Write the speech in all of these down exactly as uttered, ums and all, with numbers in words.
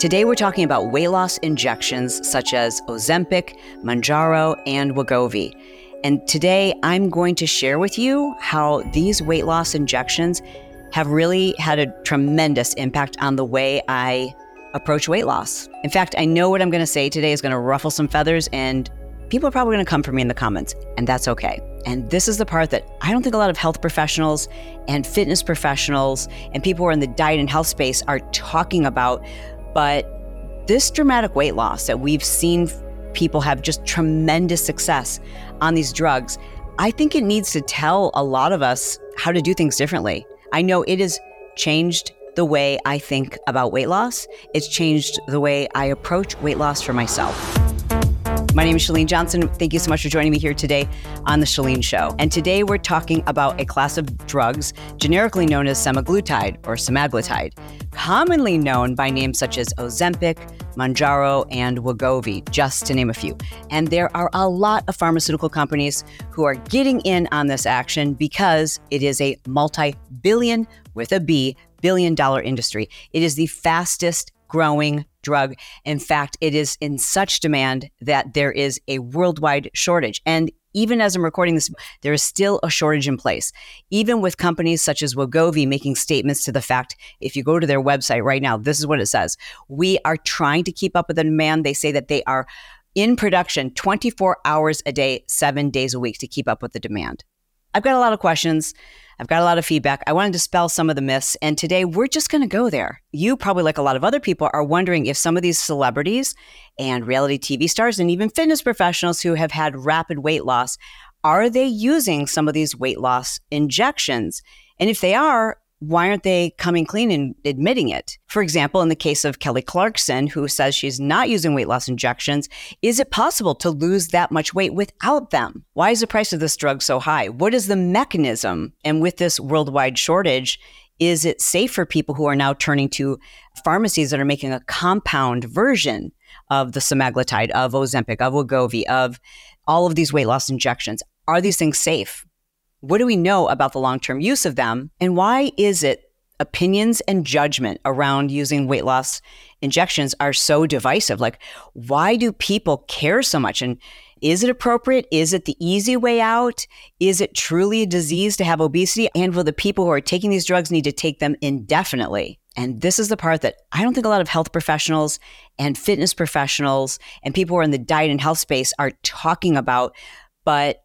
Today we're talking about weight loss injections such as Ozempic, Mounjaro, and Wegovy. And today I'm going to share with you how these weight loss injections have really had a tremendous impact on the way I approach weight loss. In fact, I know what I'm going to say today is going to ruffle some feathers, and people are probably going to come for me in the comments, and that's okay. And this is the part that I don't think a lot of health professionals and fitness professionals and people who are in the diet and health space are talking about. But this dramatic weight loss that we've seen people have just tremendous success on these drugs, I think it needs to tell a lot of us how to do things differently. I know it has changed the way I think about weight loss. It's changed the way I approach weight loss for myself. My name is Chalene Johnson. Thank you so much for joining me here today on The Chalene Show. And today we're talking about a class of drugs generically known as semaglutide or semaglutide, commonly known by names such as Ozempic, Mounjaro, and Wegovy, just to name a few. And there are a lot of pharmaceutical companies who are getting in on this action because it is a multi-billion, with a B, billion dollar industry. It is the fastest growing drug. In fact, it is in such demand that there is a worldwide shortage. And even as I'm recording this, there is still a shortage in place. Even with companies such as Wegovy making statements to the fact, if you go to their website right now, this is what it says. We are trying to keep up with the demand. They say that they are in production twenty-four hours a day, seven days a week to keep up with the demand. I've got a lot of questions. I've got a lot of feedback. I want to dispel some of the myths. And today we're just going to go there. You probably, like a lot of other people, are wondering if some of these celebrities and reality T V stars and even fitness professionals who have had rapid weight loss, are they using some of these weight loss injections? And if they are, why aren't they coming clean and admitting it? For example, in the case of Kelly Clarkson, who says she's not using weight loss injections, is it possible to lose that much weight without them? Why is the price of this drug so high? What is the mechanism? And with this worldwide shortage, is it safe for people who are now turning to pharmacies that are making a compound version of the semaglutide, of Ozempic, of Wegovy, of all of these weight loss injections? Are these things safe? What do we know about the long-term use of them? And why is it opinions and judgment around using weight loss injections are so divisive? Like, why do people care so much? And is it appropriate? Is it the easy way out? Is it truly a disease to have obesity? And will the people who are taking these drugs need to take them indefinitely? And this is the part that I don't think a lot of health professionals and fitness professionals and people who are in the diet and health space are talking about. But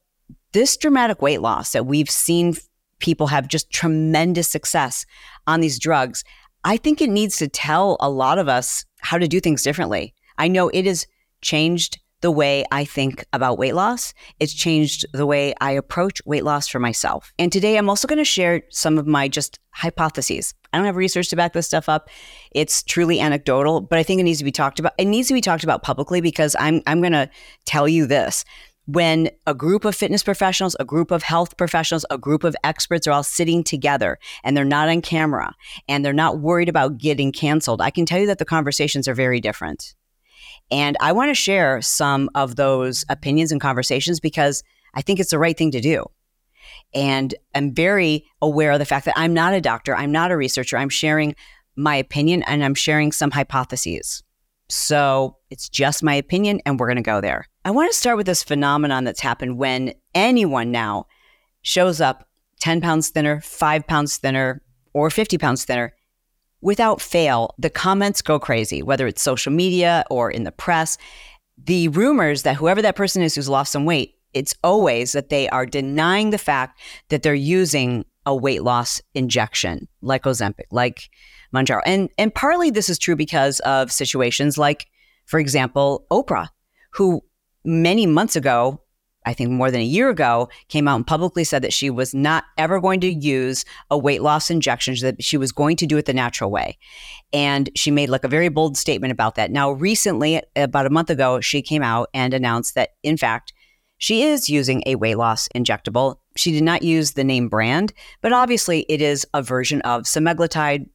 this dramatic weight loss that we've seen people have just tremendous success on these drugs, I think it needs to tell a lot of us how to do things differently. I know it has changed the way I think about weight loss. It's changed the way I approach weight loss for myself. And today I'm also going to share some of my just hypotheses. I don't have research to back this stuff up. It's truly anecdotal, but I think it needs to be talked about. It needs to be talked about publicly because I'm I'm going to tell you this. When a group of fitness professionals, a group of health professionals, a group of experts are all sitting together and they're not on camera and they're not worried about getting canceled, I can tell you that the conversations are very different. And I want to share some of those opinions and conversations because I think it's the right thing to do. And I'm very aware of the fact that I'm not a doctor, I'm not a researcher, I'm sharing my opinion and I'm sharing some hypotheses. So it's just my opinion and we're going to go there. I want to start with this phenomenon that's happened when anyone now shows up ten pounds thinner, five pounds thinner, or fifty pounds thinner. Without fail, the comments go crazy, whether it's social media or in the press. The rumors that whoever that person is who's lost some weight, it's always that they are denying the fact that they're using a weight loss injection like Ozempic, like Mounjaro. And, and partly this is true because of situations like, for example, Oprah, who many months ago, I think more than a year ago, came out and publicly said that she was not ever going to use a weight loss injection, that she was going to do it the natural way. And she made like a very bold statement about that. Now, recently, about a month ago, she came out and announced that, in fact, she is using a weight loss injectable. She did not use the name brand, but obviously it is a version of semaglutide,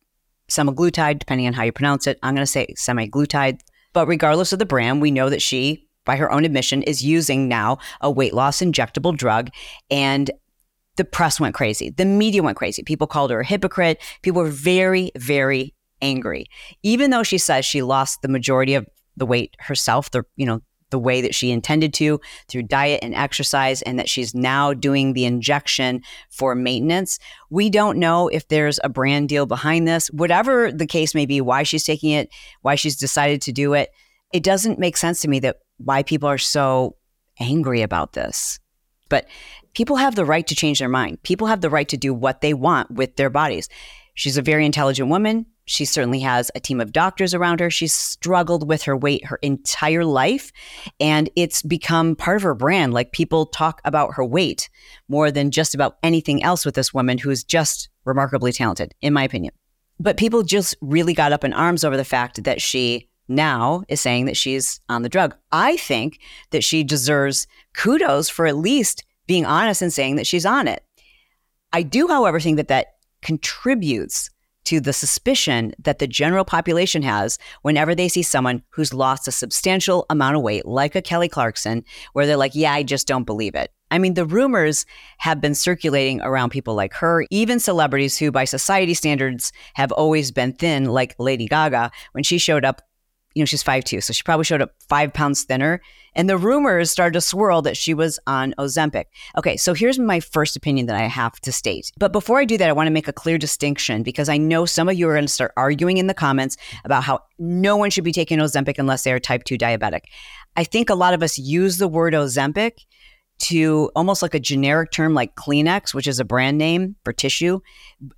semaglutide, depending on how you pronounce it. I'm going to say semaglutide. But regardless of the brand, we know that she, by her own admission, is using now a weight loss injectable drug. And the press went crazy. The media went crazy. People called her a hypocrite. People were very, very angry, even though she says she lost the majority of the weight herself, the, you know, the way that she intended to through diet and exercise, and that she's now doing the injection for maintenance. We don't know if there's a brand deal behind this, whatever the case may be, why she's taking it, why she's decided to do it. It doesn't make sense to me that why people are so angry about this. But people have the right to change their mind. People have the right to do what they want with their bodies. She's a very intelligent woman. She certainly has a team of doctors around her. She's struggled with her weight her entire life, and it's become part of her brand. Like, people talk about her weight more than just about anything else with this woman who is just remarkably talented, in my opinion. But people just really got up in arms over the fact that she now is saying that she's on the drug. I think that she deserves kudos for at least being honest and saying that she's on it. I do, however, think that that contributes to the suspicion that the general population has whenever they see someone who's lost a substantial amount of weight, like a Kelly Clarkson, where they're like, yeah, I just don't believe it. I mean, the rumors have been circulating around people like her, even celebrities who by society standards have always been thin, like Lady Gaga. When she showed up, you know, she's five two, so she probably showed up five pounds thinner. And the rumors started to swirl that she was on Ozempic. Okay, so here's my first opinion that I have to state. But before I do that, I want to make a clear distinction, because I know some of you are going to start arguing in the comments about how no one should be taking Ozempic unless they are type two diabetic. I think a lot of us use the word Ozempic to almost like a generic term like Kleenex, which is a brand name for tissue.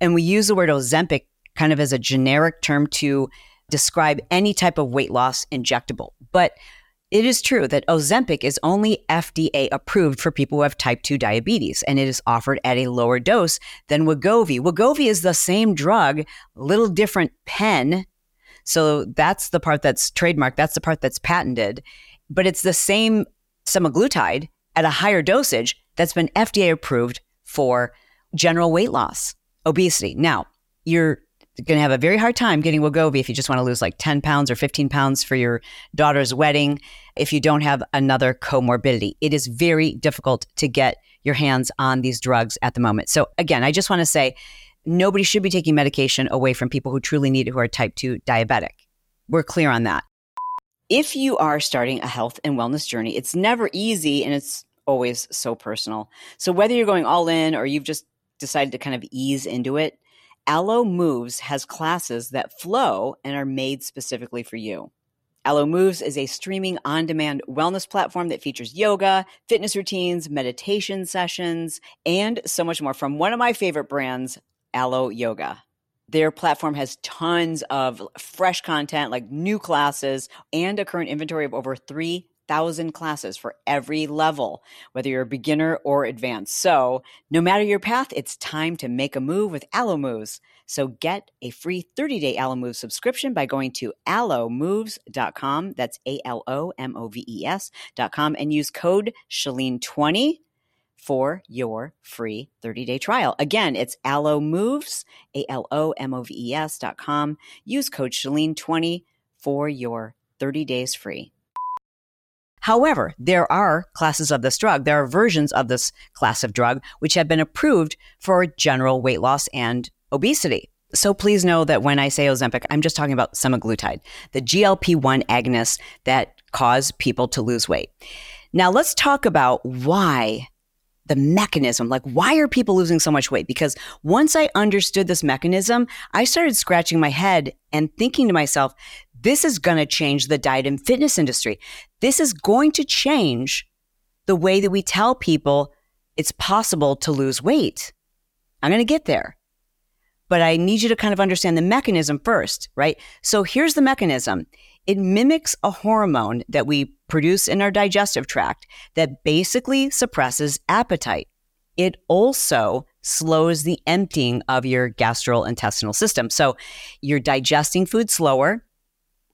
And we use the word Ozempic kind of as a generic term to describe any type of weight loss injectable. But it is true that Ozempic is only F D A approved for people who have type two diabetes, and it is offered at a lower dose than Wegovy. Wegovy is the same drug, little different pen. So that's the part that's trademarked. That's the part that's patented. But it's the same semaglutide at a higher dosage that's been F D A approved for general weight loss, obesity. Now, you're going to have a very hard time getting Wegovy if you just want to lose like ten pounds or fifteen pounds for your daughter's wedding, if you don't have another comorbidity. It is very difficult to get your hands on these drugs at the moment. So again, I just want to say, nobody should be taking medication away from people who truly need it, who are type two diabetic. We're clear on that. If you are starting a health and wellness journey, it's never easy and it's always so personal. So whether you're going all in or you've just decided to kind of ease into it, Alomoves has classes that flow and are made specifically for you. Alomoves is a streaming on-demand wellness platform that features yoga, fitness routines, meditation sessions, and so much more from one of my favorite brands, Alo Yoga. Their platform has tons of fresh content, like new classes, and a current inventory of over three thousand classes for every level, whether you're a beginner or advanced. So no matter your path, it's time to make a move with Alomoves. So get a free thirty-day Alomoves subscription by going to alo moves dot com. That's A L O M O V E S dot com, and use code Chalene twenty for your free thirty-day trial. Again, it's Alomoves, A L O M O V E S dot com. Use code Chalene twenty for your thirty days free. However, there are classes of this drug. There are versions of this class of drug which have been approved for general weight loss and obesity. So please know that when I say Ozempic, I'm just talking about semaglutide, the G L P one agonists that cause people to lose weight. Now let's talk about why the mechanism, like why are people losing so much weight? Because once I understood this mechanism, I started scratching my head and thinking to myself, this is going to change the diet and fitness industry. This is going to change the way that we tell people it's possible to lose weight. I'm going to get there. But I need you to kind of understand the mechanism first, right? So here's the mechanism. It mimics a hormone that we produce in our digestive tract that basically suppresses appetite. It also slows the emptying of your gastrointestinal system. So you're digesting food slower.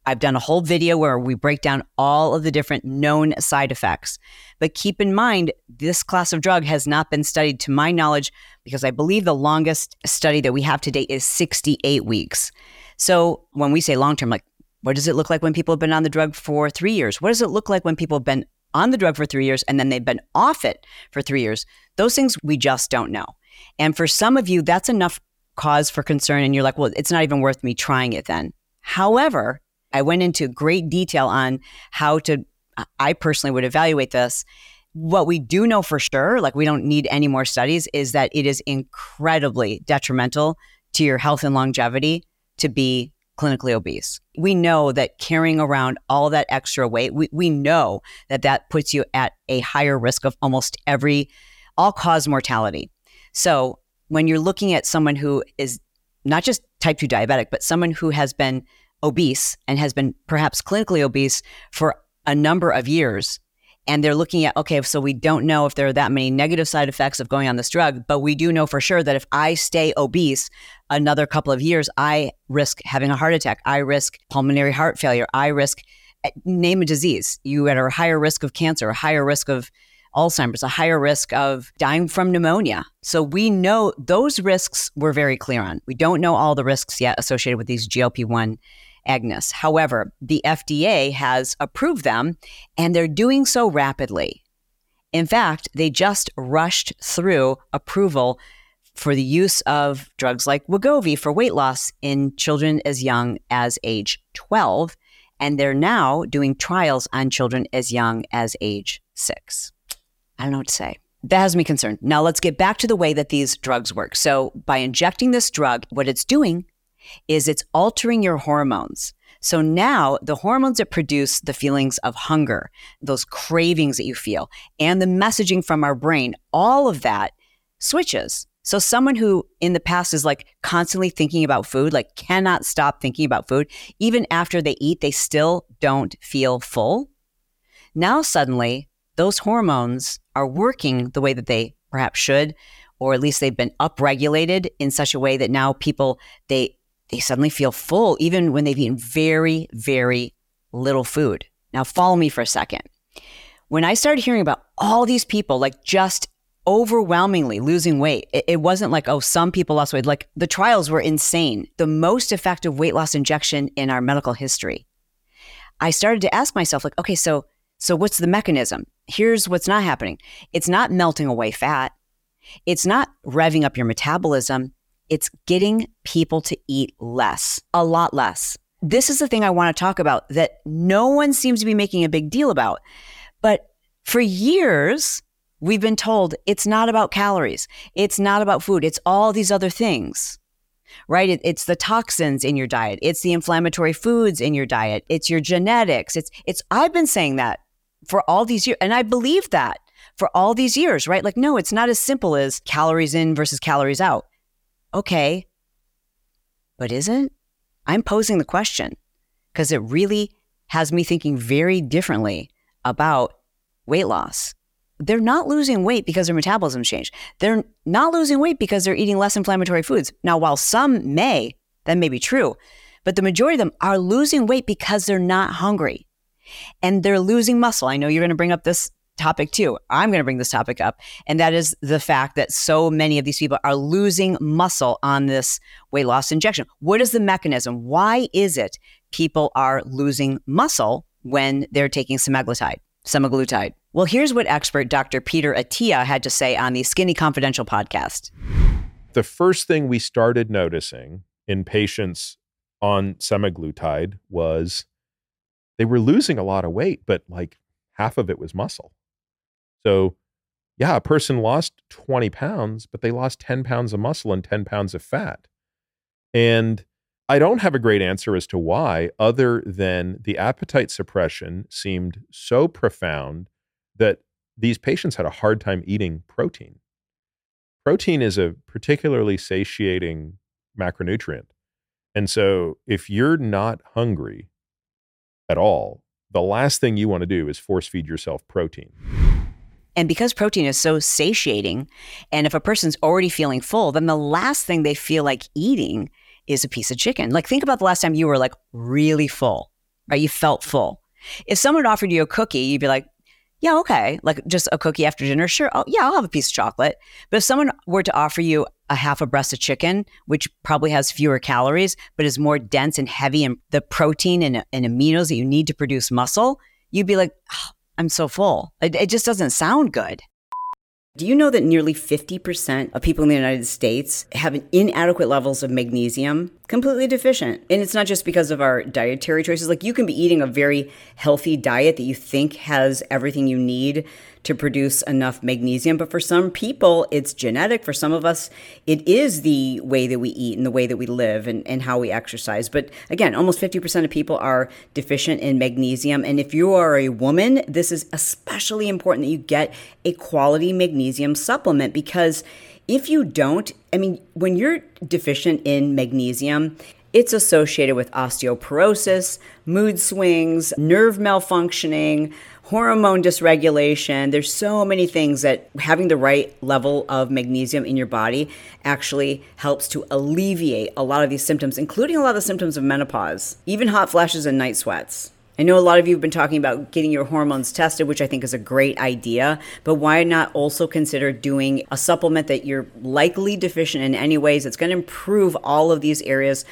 I've done a whole video where we break down all of the different known side effects. But keep in mind, this class of drug has not been studied to my knowledge, because I believe the longest study that we have to date is sixty-eight weeks. So when we say long-term, like what does it look like when people have been on the drug for three years? What does it look like when people have been on the drug for three years and then they've been off it for three years? Those things we just don't know. And for some of you, that's enough cause for concern and you're like, well, it's not even worth me trying it then. However, I went into great detail on how to, I personally would evaluate this. What we do know for sure, like we don't need any more studies, is that it is incredibly detrimental to your health and longevity to be clinically obese. We know that carrying around all that extra weight, we, we know that that puts you at a higher risk of almost every all-cause mortality. So when you're looking at someone who is not just type two diabetic, but someone who has been obese and has been perhaps clinically obese for a number of years, and they're looking at, okay, so we don't know if there are that many negative side effects of going on this drug, but we do know for sure that if I stay obese another couple of years, I risk having a heart attack. I risk pulmonary heart failure. I risk, name a disease. You are at a higher risk of cancer, a higher risk of Alzheimer's, a higher risk of dying from pneumonia. So we know those risks we're very clear on. We don't know all the risks yet associated with these G L P one agonists. However, the F D A has approved them and they're doing so rapidly. In fact, they just rushed through approval for the use of drugs like Wegovy for weight loss in children as young as age twelve. And they're now doing trials on children as young as age six. I don't know what to say. That has me concerned. Now let's get back to the way that these drugs work. So by injecting this drug, what it's doing is it's altering your hormones. So now the hormones that produce the feelings of hunger, those cravings that you feel, and the messaging from our brain, all of that switches. So someone who in the past is like constantly thinking about food, like cannot stop thinking about food, even after they eat, they still don't feel full. Now suddenly, those hormones are working the way that they perhaps should, or at least they've been upregulated in such a way that now people, they they suddenly feel full even when they've eaten very, very little food. Now follow me for a second. When I started hearing about all these people like just overwhelmingly losing weight, it, it wasn't like, oh, some people lost weight. Like the trials were insane. The most effective weight loss injection in our medical history. I started to ask myself like, okay, so So what's the mechanism? Here's what's not happening. It's not melting away fat. It's not revving up your metabolism. It's getting people to eat less, a lot less. This is the thing I want to talk about that no one seems to be making a big deal about. But for years, we've been told it's not about calories. It's not about food. It's all these other things, right? It, it's the toxins in your diet. It's the inflammatory foods in your diet. It's your genetics. It's, it's, I've been saying that for all these years. And I believe that for all these years, right? Like, no, it's not as simple as calories in versus calories out. Okay. But is it? I'm posing the question because it really has me thinking very differently about weight loss. They're not losing weight because their metabolism's changed. They're not losing weight because they're eating less inflammatory foods. Now, while some may, that may be true, but the majority of them are losing weight because they're not hungry. And they're losing muscle. I know you're going to bring up this topic too. I'm going to bring this topic up. And that is the fact that so many of these people are losing muscle on this weight loss injection. What is the mechanism? Why is it people are losing muscle when they're taking semaglutide? Semaglutide. Well, here's what expert Doctor Peter Atia had to say on the Skinny Confidential podcast. The first thing we started noticing in patients on semaglutide was they were losing a lot of weight, but like half of it was muscle. So yeah, a person lost twenty pounds, but they lost ten pounds of muscle and ten pounds of fat. And I don't have a great answer as to why, other than the appetite suppression seemed so profound that these patients had a hard time eating protein. Protein is a particularly satiating macronutrient. And so if you're not hungry at all, the last thing you want to do is force feed yourself protein. And because protein is so satiating, and if a person's already feeling full, then the last thing they feel like eating is a piece of chicken. Like think about the last time you were like really full, right? You felt full. If someone offered you a cookie, you'd be like, yeah, okay. Like just a cookie after dinner. Sure. Oh, yeah, I'll have a piece of chocolate. But if someone were to offer you a half a breast of chicken, which probably has fewer calories, but is more dense and heavy in the protein and, and aminos that you need to produce muscle, you'd be like, oh, I'm so full. It, it just doesn't sound good. Do you know that nearly fifty percent of people in the United States have inadequate levels of magnesium? Completely deficient. And it's not just because of our dietary choices. Like, you can be eating a very healthy diet that you think has everything you need to produce enough magnesium. But for some people, it's genetic. For some of us, it is the way that we eat and the way that we live and, and how we exercise. But again, almost fifty percent of people are deficient in magnesium. And if you are a woman, this is especially important that you get a quality magnesium supplement, because if you don't, I mean, when you're deficient in magnesium, it's associated with osteoporosis, mood swings, nerve malfunctioning, hormone dysregulation. There's so many things that having the right level of magnesium in your body actually helps to alleviate a lot of these symptoms, including a lot of the symptoms of menopause, even hot flashes and night sweats. I know a lot of you have been talking about getting your hormones tested, which I think is a great idea, but why not also consider doing a supplement that you're likely deficient in anyways? It's going to improve all of these areas.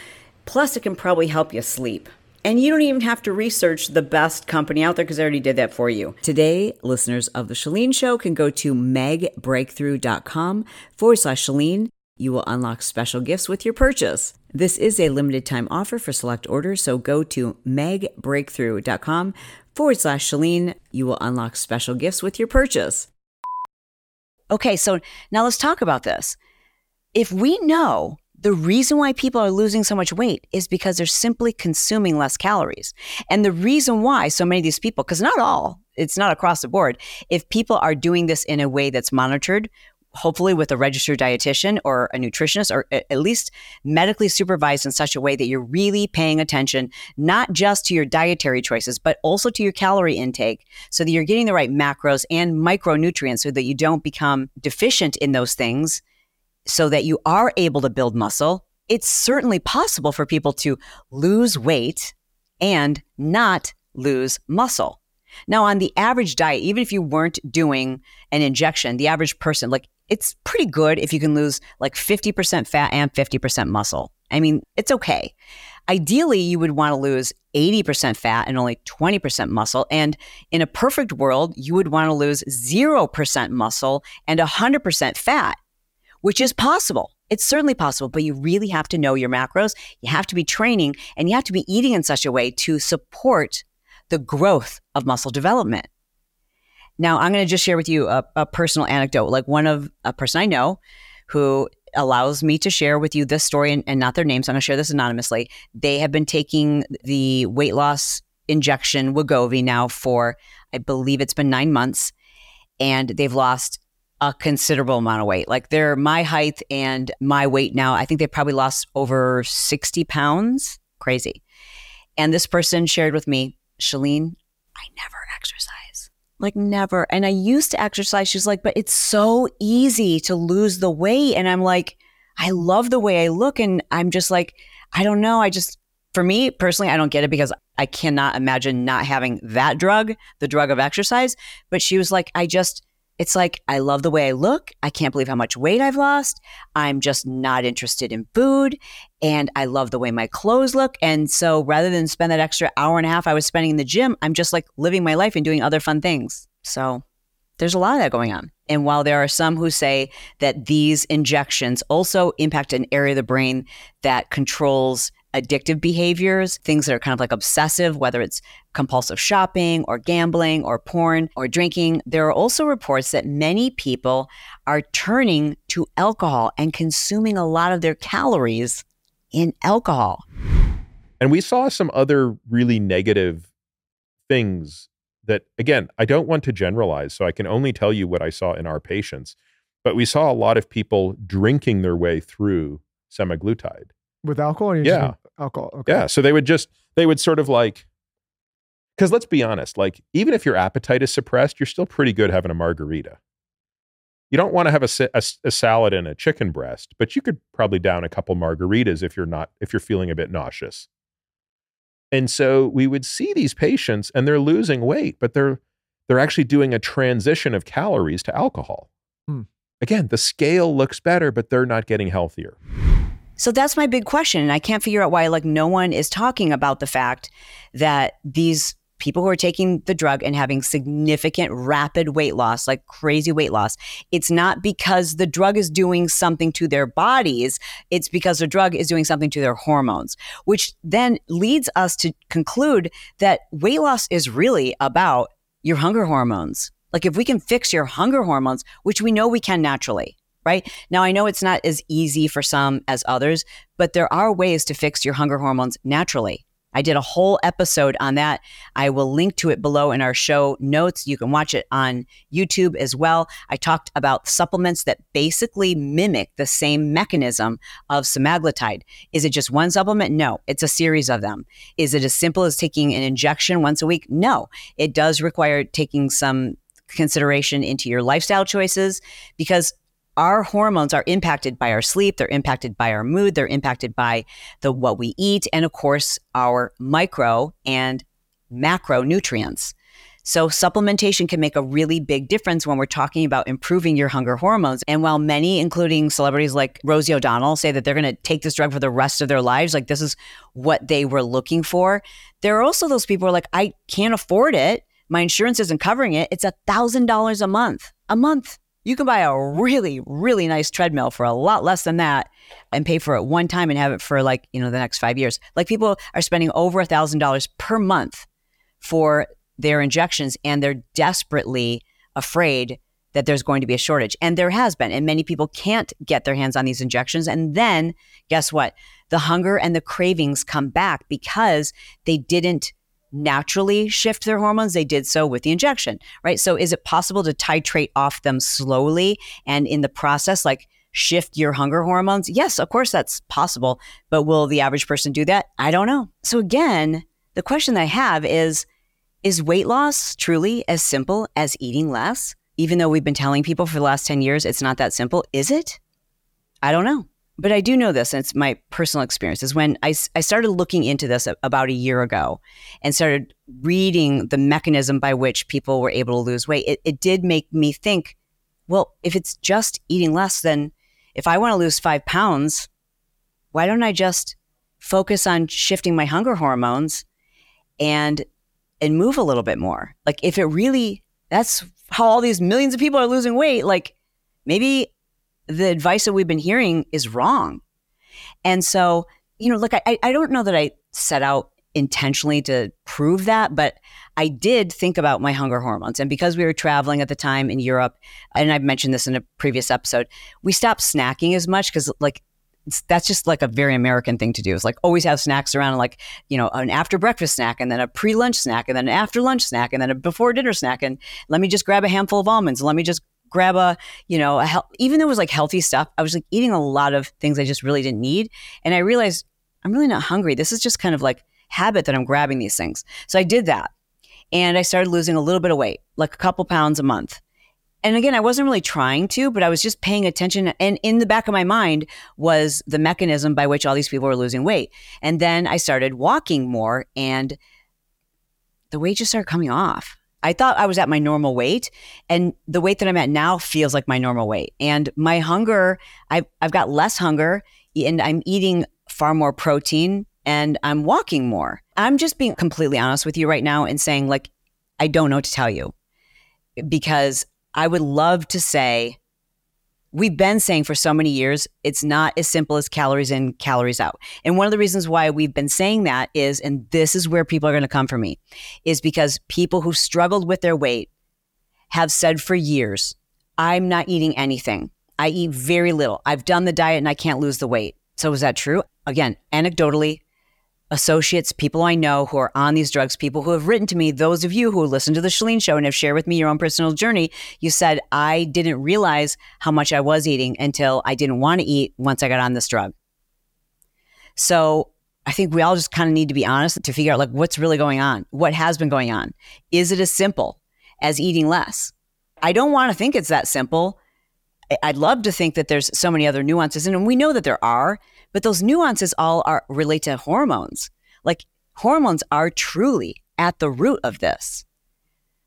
Plus, it can probably help you sleep. And you don't even have to research the best company out there because I already did that for you. Today, listeners of The Chalene Show can go to megbreakthrough.com forward slash Chalene. You will unlock special gifts with your purchase. This is a limited time offer for select orders, so go to megbreakthrough.com forward slash Chalene. You will unlock special gifts with your purchase. Okay, so now let's talk about this. If we know the reason why people are losing so much weight is because they're simply consuming less calories. And the reason why so many of these people, because not all, it's not across the board, if people are doing this in a way that's monitored, hopefully with a registered dietitian or a nutritionist, or at least medically supervised in such a way that you're really paying attention, not just to your dietary choices, but also to your calorie intake, so that you're getting the right macros and micronutrients so that you don't become deficient in those things, so that you are able to build muscle. It's certainly possible for people to lose weight and not lose muscle. Now, on the average diet, even if you weren't doing an injection, the average person, like, it's pretty good if you can lose like fifty percent fat and fifty percent muscle. I mean, it's okay. Ideally, you would want to lose eighty percent fat and only twenty percent muscle. And in a perfect world, you would want to lose zero percent muscle and one hundred percent fat, which is possible. It's certainly possible, but you really have to know your macros. You have to be training, and you have to be eating in such a way to support the growth of muscle development. Now, I'm going to just share with you a, a personal anecdote, like one of a person I know who allows me to share with you this story, and, and not their name. So I'm going to share this anonymously. They have been taking the weight loss injection Wegovy now for, I believe it's been nine months, and they've lost a considerable amount of weight. Like, they're my height and my weight now. I think they probably lost over sixty pounds. Crazy. And this person shared with me, Chalene, I never exercise. Like, never. And I used to exercise. She's like, but it's so easy to lose the weight. And I'm like, I love the way I look. And I'm just like, I don't know. I just, for me personally, I don't get it, because I cannot imagine not having that drug, the drug of exercise. But she was like, I just, it's like, I love the way I look. I can't believe how much weight I've lost. I'm just not interested in food. And I love the way my clothes look. And so rather than spend that extra hour and a half I was spending in the gym, I'm just like living my life and doing other fun things. So there's a lot of that going on. And while there are some who say that these injections also impact an area of the brain that controls addictive behaviors, things that are kind of like obsessive, whether it's compulsive shopping or gambling or porn or drinking, there are also reports that many people are turning to alcohol and consuming a lot of their calories in alcohol. And we saw some other really negative things that, again, I don't want to generalize, so I can only tell you what I saw in our patients. But we saw a lot of people drinking their way through semaglutide. With alcohol? Or yeah. Alcohol. Okay. Yeah. So they would just, they would sort of like, because let's be honest, like, even if your appetite is suppressed, you're still pretty good having a margarita. You don't want to have a, a, a salad and a chicken breast, but you could probably down a couple margaritas if you're not, if you're feeling a bit nauseous. And so we would see these patients and they're losing weight, but they're, they're actually doing a transition of calories to alcohol. Hmm. Again, the scale looks better, but they're not getting healthier. So that's my big question. And I can't figure out why, like, no one is talking about the fact that these people who are taking the drug and having significant rapid weight loss, like crazy weight loss, it's not because the drug is doing something to their bodies. It's because the drug is doing something to their hormones, which then leads us to conclude that weight loss is really about your hunger hormones. Like if we can fix your hunger hormones, which we know we can naturally, right? Now, I know it's not as easy for some as others, but there are ways to fix your hunger hormones naturally. I did a whole episode on that. I will link to it below in our show notes. You can watch it on YouTube as well. I talked about supplements that basically mimic the same mechanism of semaglutide. Is it just one supplement? No, it's a series of them. Is it as simple as taking an injection once a week? No, it does require taking some consideration into your lifestyle choices, because our hormones are impacted by our sleep, they're impacted by our mood, they're impacted by the what we eat, and of course, our micro and macronutrients. So supplementation can make a really big difference when we're talking about improving your hunger hormones. And while many, including celebrities like Rosie O'Donnell, say that they're going to take this drug for the rest of their lives, like this is what they were looking for, there are also those people who are like, I can't afford it. My insurance isn't covering it. It's one thousand dollars a month, a month. You can buy a really, really nice treadmill for a lot less than that and pay for it one time and have it for like, you know, the next five years. Like people are spending over one thousand dollars per month for their injections, and they're desperately afraid that there's going to be a shortage. And there has been. And many people can't get their hands on these injections. And then guess what? The hunger and the cravings come back because they didn't naturally shift their hormones. They did so with the injection, right? So is it possible to titrate off them slowly and in the process, like shift your hunger hormones? Yes, of course that's possible, but will the average person do that? I don't know. So again, the question that I have is, is weight loss truly as simple as eating less? Even though we've been telling people for the last ten years, it's not that simple. Is it? I don't know. But I do know this, and it's my personal experience, is when I, I started looking into this about a year ago and started reading the mechanism by which people were able to lose weight, it, it did make me think, well, if it's just eating less, then if I want to lose five pounds, why don't I just focus on shifting my hunger hormones and and move a little bit more? Like if it really, that's how all these millions of people are losing weight, like maybe the advice that we've been hearing is wrong. And so, you know, look, I, I don't know that I set out intentionally to prove that, but I did think about my hunger hormones. And because we were traveling at the time in Europe, and I've mentioned this in a previous episode, we stopped snacking as much because like, it's, that's just like a very American thing to do. It's like always have snacks around, and like, you know, an after breakfast snack and then a pre-lunch snack and then an after lunch snack and then a before dinner snack. And let me just grab a handful of almonds. Let me just grab a, you know, a hel- even though it was like healthy stuff, I was like eating a lot of things I just really didn't need. And I realized I'm really not hungry. This is just kind of like habit that I'm grabbing these things. So I did that. And I started losing a little bit of weight, like a couple pounds a month. And again, I wasn't really trying to, but I was just paying attention. And in the back of my mind was the mechanism by which all these people were losing weight. And then I started walking more and the weight just started coming off. I thought I was at my normal weight, and the weight that I'm at now feels like my normal weight. And my hunger, I've, I've got less hunger, and I'm eating far more protein, and I'm walking more. I'm just being completely honest with you right now and saying, like, I don't know what to tell you, because I would love to say, we've been saying for so many years, it's not as simple as calories in, calories out. And one of the reasons why we've been saying that is, and this is where people are going to come for me, is because people who struggled with their weight have said for years, I'm not eating anything. I eat very little. I've done the diet and I can't lose the weight. So is that true? Again, anecdotally, associates, people I know who are on these drugs, people who have written to me, those of you who listen to The Chalene Show and have shared with me your own personal journey, you said, I didn't realize how much I was eating until I didn't want to eat once I got on this drug. So I think we all just kind of need to be honest to figure out like what's really going on, what has been going on. Is it as simple as eating less? I don't want to think it's that simple. I'd love to think that there's so many other nuances, and we know that there are. But those nuances all are relate to hormones. Like hormones are truly at the root of this.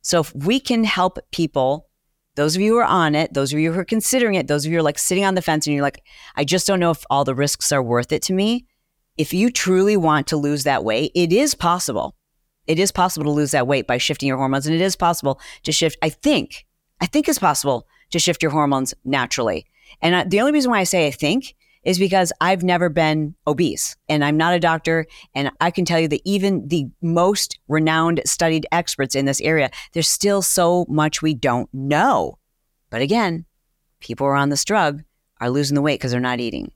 So if we can help people, those of you who are on it, those of you who are considering it, those of you who are like sitting on the fence and you're like, I just don't know if all the risks are worth it to me. If you truly want to lose that weight, it is possible. it is possible to lose that weight by shifting your hormones. And it is possible to shift, I think, I think it's possible to shift your hormones naturally. And I, the only reason why I say I think is because I've never been obese and I'm not a doctor. And I can tell you that even the most renowned studied experts in this area, there's still so much we don't know. But again, people who are on this drug are losing the weight because they're not eating.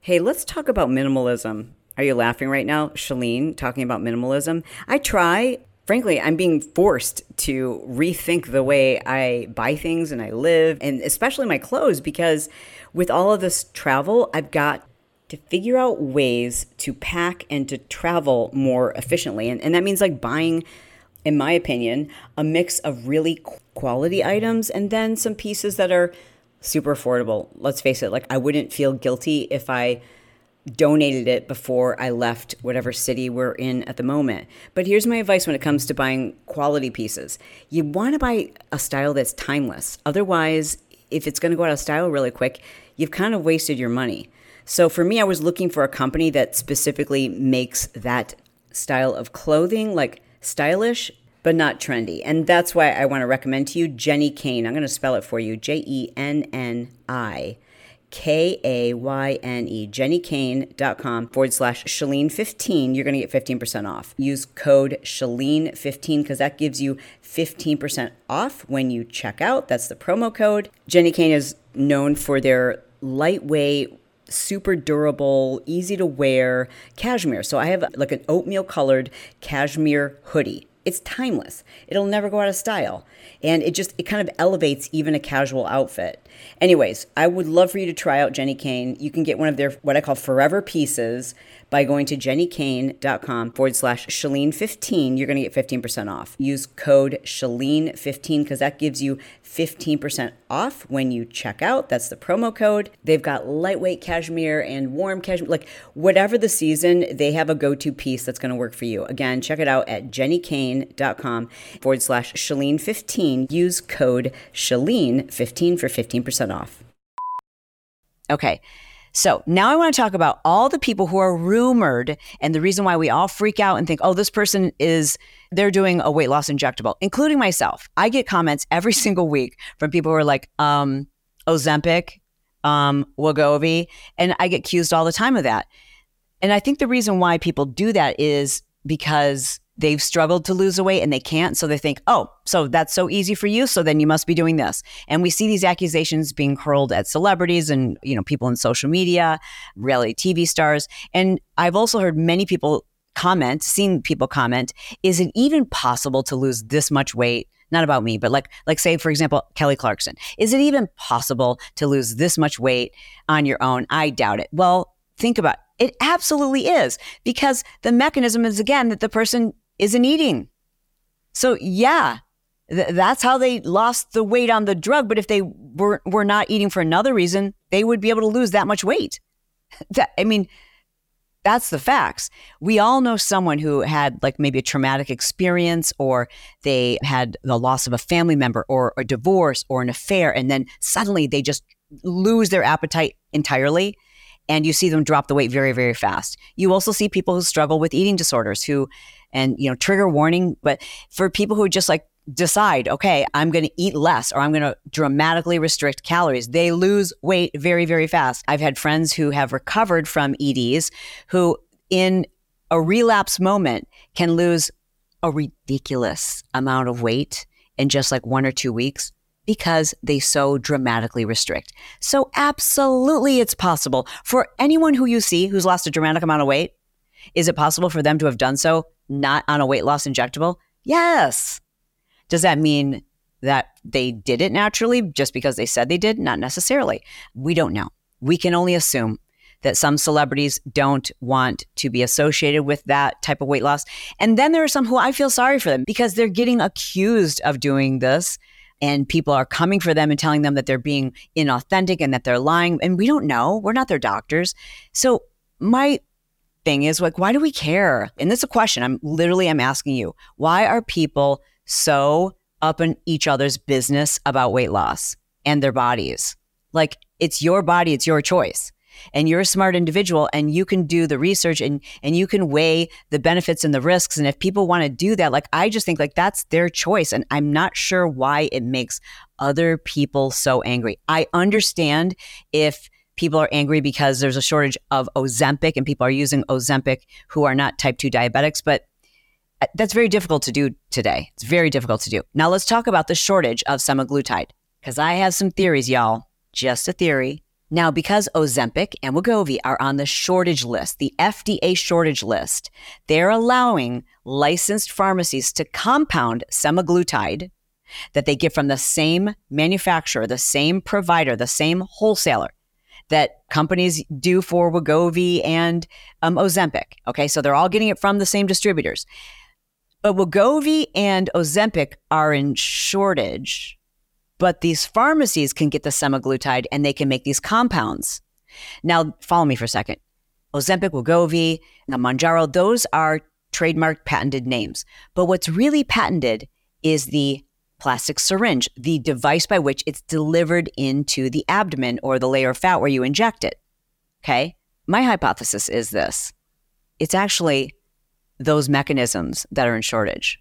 Hey, let's talk about minimalism. Are you laughing right now? Chalene talking about minimalism. I try. Frankly, I'm being forced to rethink the way I buy things and I live, and especially my clothes, because with all of this travel, I've got to figure out ways to pack and to travel more efficiently. And, and that means like buying, in my opinion, a mix of really quality items and then some pieces that are super affordable. Let's face it, like I wouldn't feel guilty if I donated it before I left whatever city we're in at the moment. But here's my advice when it comes to buying quality pieces. You want to buy a style that's timeless. Otherwise, if it's going to go out of style really quick, you've kind of wasted your money. So for me, I was looking for a company that specifically makes that style of clothing, like stylish, but not trendy. And that's why I want to recommend to you Jenni Kayne. I'm going to spell it for you. J E N N I K A Y N E, jennikayne.com forward slash Chalene fifteen. You're going to get fifteen percent off. Use code Chalene fifteen because that gives you fifteen percent off when you check out. That's the promo code. Jenni Kayne is known for their lightweight, super durable, easy to wear cashmere. So I have like an oatmeal colored cashmere hoodie. It's timeless. It'll never go out of style. And it just, it kind of elevates even a casual outfit. Anyways, I would love for you to try out Jenni Kayne. You can get one of their, what I call forever pieces by going to jennikayne.com forward slash Chalene fifteen. You're going to get fifteen percent off. Use code Chalene fifteen because that gives you fifteen percent off when you check out. That's the promo code. They've got lightweight cashmere and warm cashmere, like whatever the season, they have a go-to piece that's going to work for you. Again, check it out at jennikayne.com forward slash Chalene fifteen. Use code Chalene fifteen for fifteen percent off. Okay. So now I want to talk about all the people who are rumored and the reason why we all freak out and think, oh, this person is, they're doing a weight loss injectable, including myself. I get comments every single week from people who are like, um, Ozempic, um, Wegovy, and I get accused all the time of that. And I think the reason why people do that is because they've struggled to lose the weight and they can't. So they think, oh, so that's so easy for you. So then you must be doing this. And we see these accusations being hurled at celebrities and, you know, people in social media, reality T V stars. And I've also heard many people comment, seen people comment, is it even possible to lose this much weight? Not about me, but like, like say, for example, Kelly Clarkson. Is it even possible to lose this much weight on your own? I doubt it. Well, think about it. It absolutely is, because the mechanism is, again, that the person isn't eating. So yeah, th- that's how they lost the weight on the drug. But if they were, were not eating for another reason, they would be able to lose that much weight. that, I mean, that's the facts. We all know someone who had like maybe a traumatic experience, or they had the loss of a family member, or a divorce, or an affair. And then suddenly they just lose their appetite entirely. And you see them drop the weight very, very fast. You also see people who struggle with eating disorders who, and you know, trigger warning, but for people who just like decide, okay, I'm going to eat less, or I'm going to dramatically restrict calories, they lose weight very, very fast. I've had friends who have recovered from E Ds who in a relapse moment can lose a ridiculous amount of weight in just like one or two weeks. Because they so dramatically restrict. So absolutely it's possible for anyone who you see who's lost a dramatic amount of weight. Is it possible for them to have done so not on a weight loss injectable? Yes. Does that mean that they did it naturally just because they said they did? Not necessarily. We don't know. We can only assume that some celebrities don't want to be associated with that type of weight loss. And then there are some who I feel sorry for them because they're getting accused of doing this. And people are coming for them and telling them that they're being inauthentic and that they're lying. And we don't know. We're not their doctors. So my thing is like, why do we care? And this is a question I'm literally, I'm asking you. Why are people so up in each other's business about weight loss and their bodies? Like, it's your body. It's your choice. and you're a smart individual and you can do the research and and you can weigh the benefits and the risks. And if people want to do that, like, I just think like that's their choice. And I'm not sure why it makes other people so angry. I understand if people are angry because there's a shortage of Ozempic and people are using Ozempic who are not type two diabetics, but that's very difficult to do today. It's very difficult to do. Now let's talk about the shortage of semaglutide, because I have some theories, y'all. Just a theory. Now, because Ozempic and Wegovy are on the shortage list, the F D A shortage list, they're allowing licensed pharmacies to compound semaglutide that they get from the same manufacturer, the same provider, the same wholesaler that companies do for Wegovy and um, Ozempic. Okay, so they're all getting it from the same distributors. But Wegovy and Ozempic are in shortage, but these pharmacies can get the semaglutide and they can make these compounds. Now, follow me for a second. Ozempic, Wegovy, Mounjaro, those are trademarked, patented names. But what's really patented is the plastic syringe, the device by which it's delivered into the abdomen or the layer of fat where you inject it. Okay? My hypothesis is this. It's actually those mechanisms that are in shortage.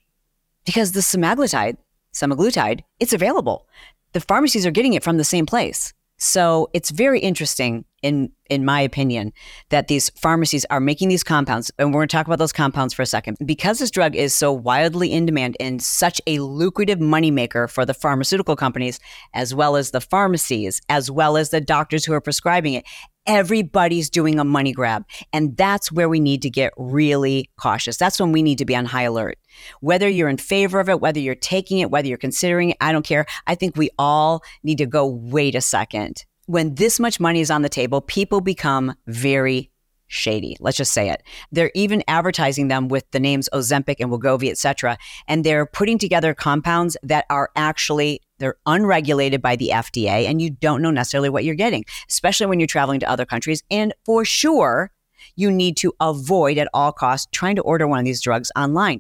Because the semaglutide, semaglutide, it's available. The pharmacies are getting it from the same place. So it's very interesting, in in my opinion, that these pharmacies are making these compounds. And we're going to talk about those compounds for a second. Because this drug is so wildly in demand and such a lucrative moneymaker for the pharmaceutical companies, as well as the pharmacies, as well as the doctors who are prescribing it, everybody's doing a money grab. And that's where we need to get really cautious. That's when we need to be on high alert. Whether you're in favor of it, whether you're taking it, whether you're considering it, I don't care. I think we all need to go, wait a second. When this much money is on the table, people become very shady. Let's just say it. They're even advertising them with the names Ozempic and Wegovy, et cetera. And they're putting together compounds that are actually, they're unregulated by the F D A, and you don't know necessarily what you're getting, especially when you're traveling to other countries. And for sure, you need to avoid at all costs trying to order one of these drugs online.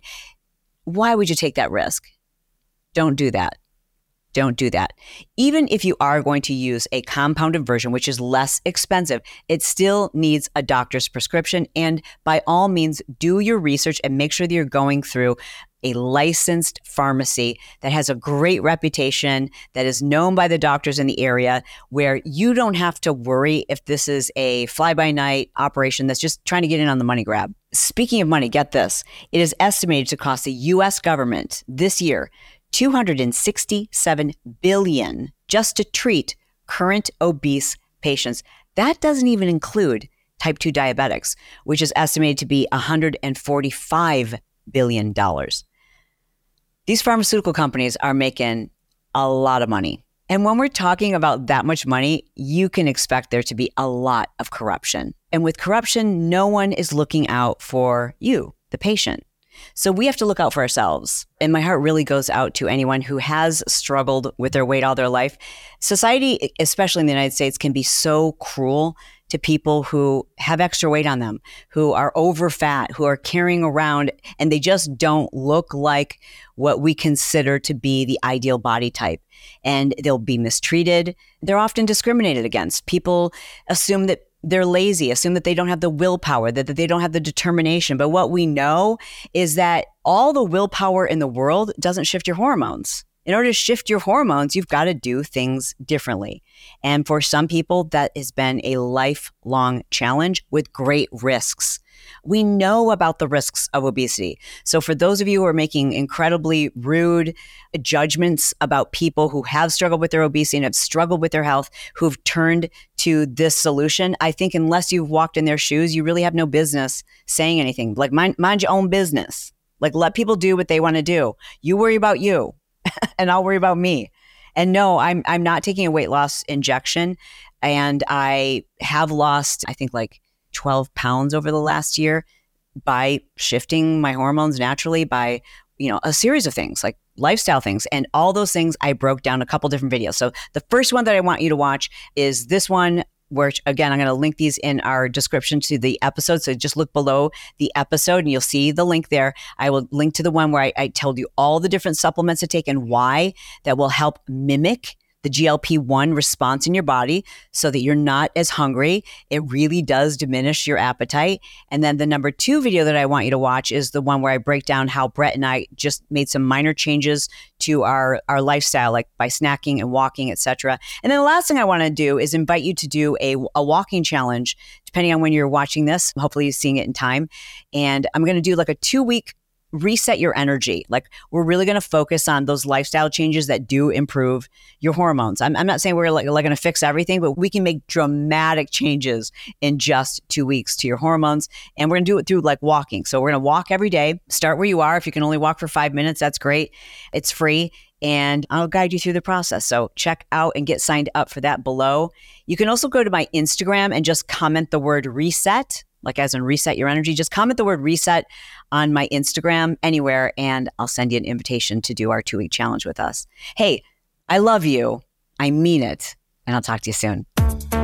Why would you take that risk? Don't do that. Don't do that. Even if you are going to use a compounded version, which is less expensive, it still needs a doctor's prescription. And by all means, do your research and make sure that you're going through a licensed pharmacy that has a great reputation, that is known by the doctors in the area, where you don't have to worry if this is a fly-by-night operation that's just trying to get in on the money grab. Speaking of money, get this. It is estimated to cost the U S government this year two hundred sixty-seven billion dollars just to treat current obese patients. That doesn't even include type two diabetics, which is estimated to be one hundred forty-five billion dollars. These pharmaceutical companies are making a lot of money. And when we're talking about that much money, you can expect there to be a lot of corruption. And with corruption, no one is looking out for you, the patient. So we have to look out for ourselves. And my heart really goes out to anyone who has struggled with their weight all their life. Society, especially in the United States, can be so cruel to people who have extra weight on them, who are over fat, who are carrying around, and they just don't look like what we consider to be the ideal body type. And they'll be mistreated. They're often discriminated against. People assume that they're lazy, assume that they don't have the willpower, that, that they don't have the determination. But what we know is that all the willpower in the world doesn't shift your hormones. In order to shift your hormones, you've got to do things differently. And for some people, that has been a lifelong challenge with great risks. We know about the risks of obesity. So for those of you who are making incredibly rude judgments about people who have struggled with their obesity and have struggled with their health, who've turned to this solution, I think unless you've walked in their shoes, you really have no business saying anything. Like, mind, mind your own business. Like, let people do what they want to do. You worry about you and I'll worry about me. And no, I'm I'm not taking a weight loss injection. And I have lost, I think, like twelve pounds over the last year by shifting my hormones naturally, by, you know, a series of things like lifestyle things. And all those things I broke down a couple different videos. So the first one that I want you to watch is this one, which again, I'm going to link these in our description to the episode. So just look below the episode and you'll see the link there. I will link to the one where I, I told you all the different supplements to take and why that will help mimic the G L P one response in your body so that you're not as hungry. It really does diminish your appetite. And then the number two video that I want you to watch is the one where I break down how Brett and I just made some minor changes to our, our lifestyle, like by snacking and walking, et cetera. And then the last thing I want to do is invite you to do a, a walking challenge, depending on when you're watching this. Hopefully you're seeing it in time. And I'm going to do like a two-week reset your energy. Like, we're really going to focus on those lifestyle changes that do improve your hormones. I'm, I'm not saying we're like, like going to fix everything, but we can make dramatic changes in just two weeks to your hormones. And we're going to do it through like walking. So we're going to walk every day. Start where you are. If you can only walk for five minutes, that's great. It's free. And I'll guide you through the process. So check out and get signed up for that below. You can also go to my Instagram and just comment the word reset, like as in reset your energy. Just comment the word reset on my Instagram anywhere, and I'll send you an invitation to do our two-week challenge with us. Hey, I love you. I mean it. And I'll talk to you soon.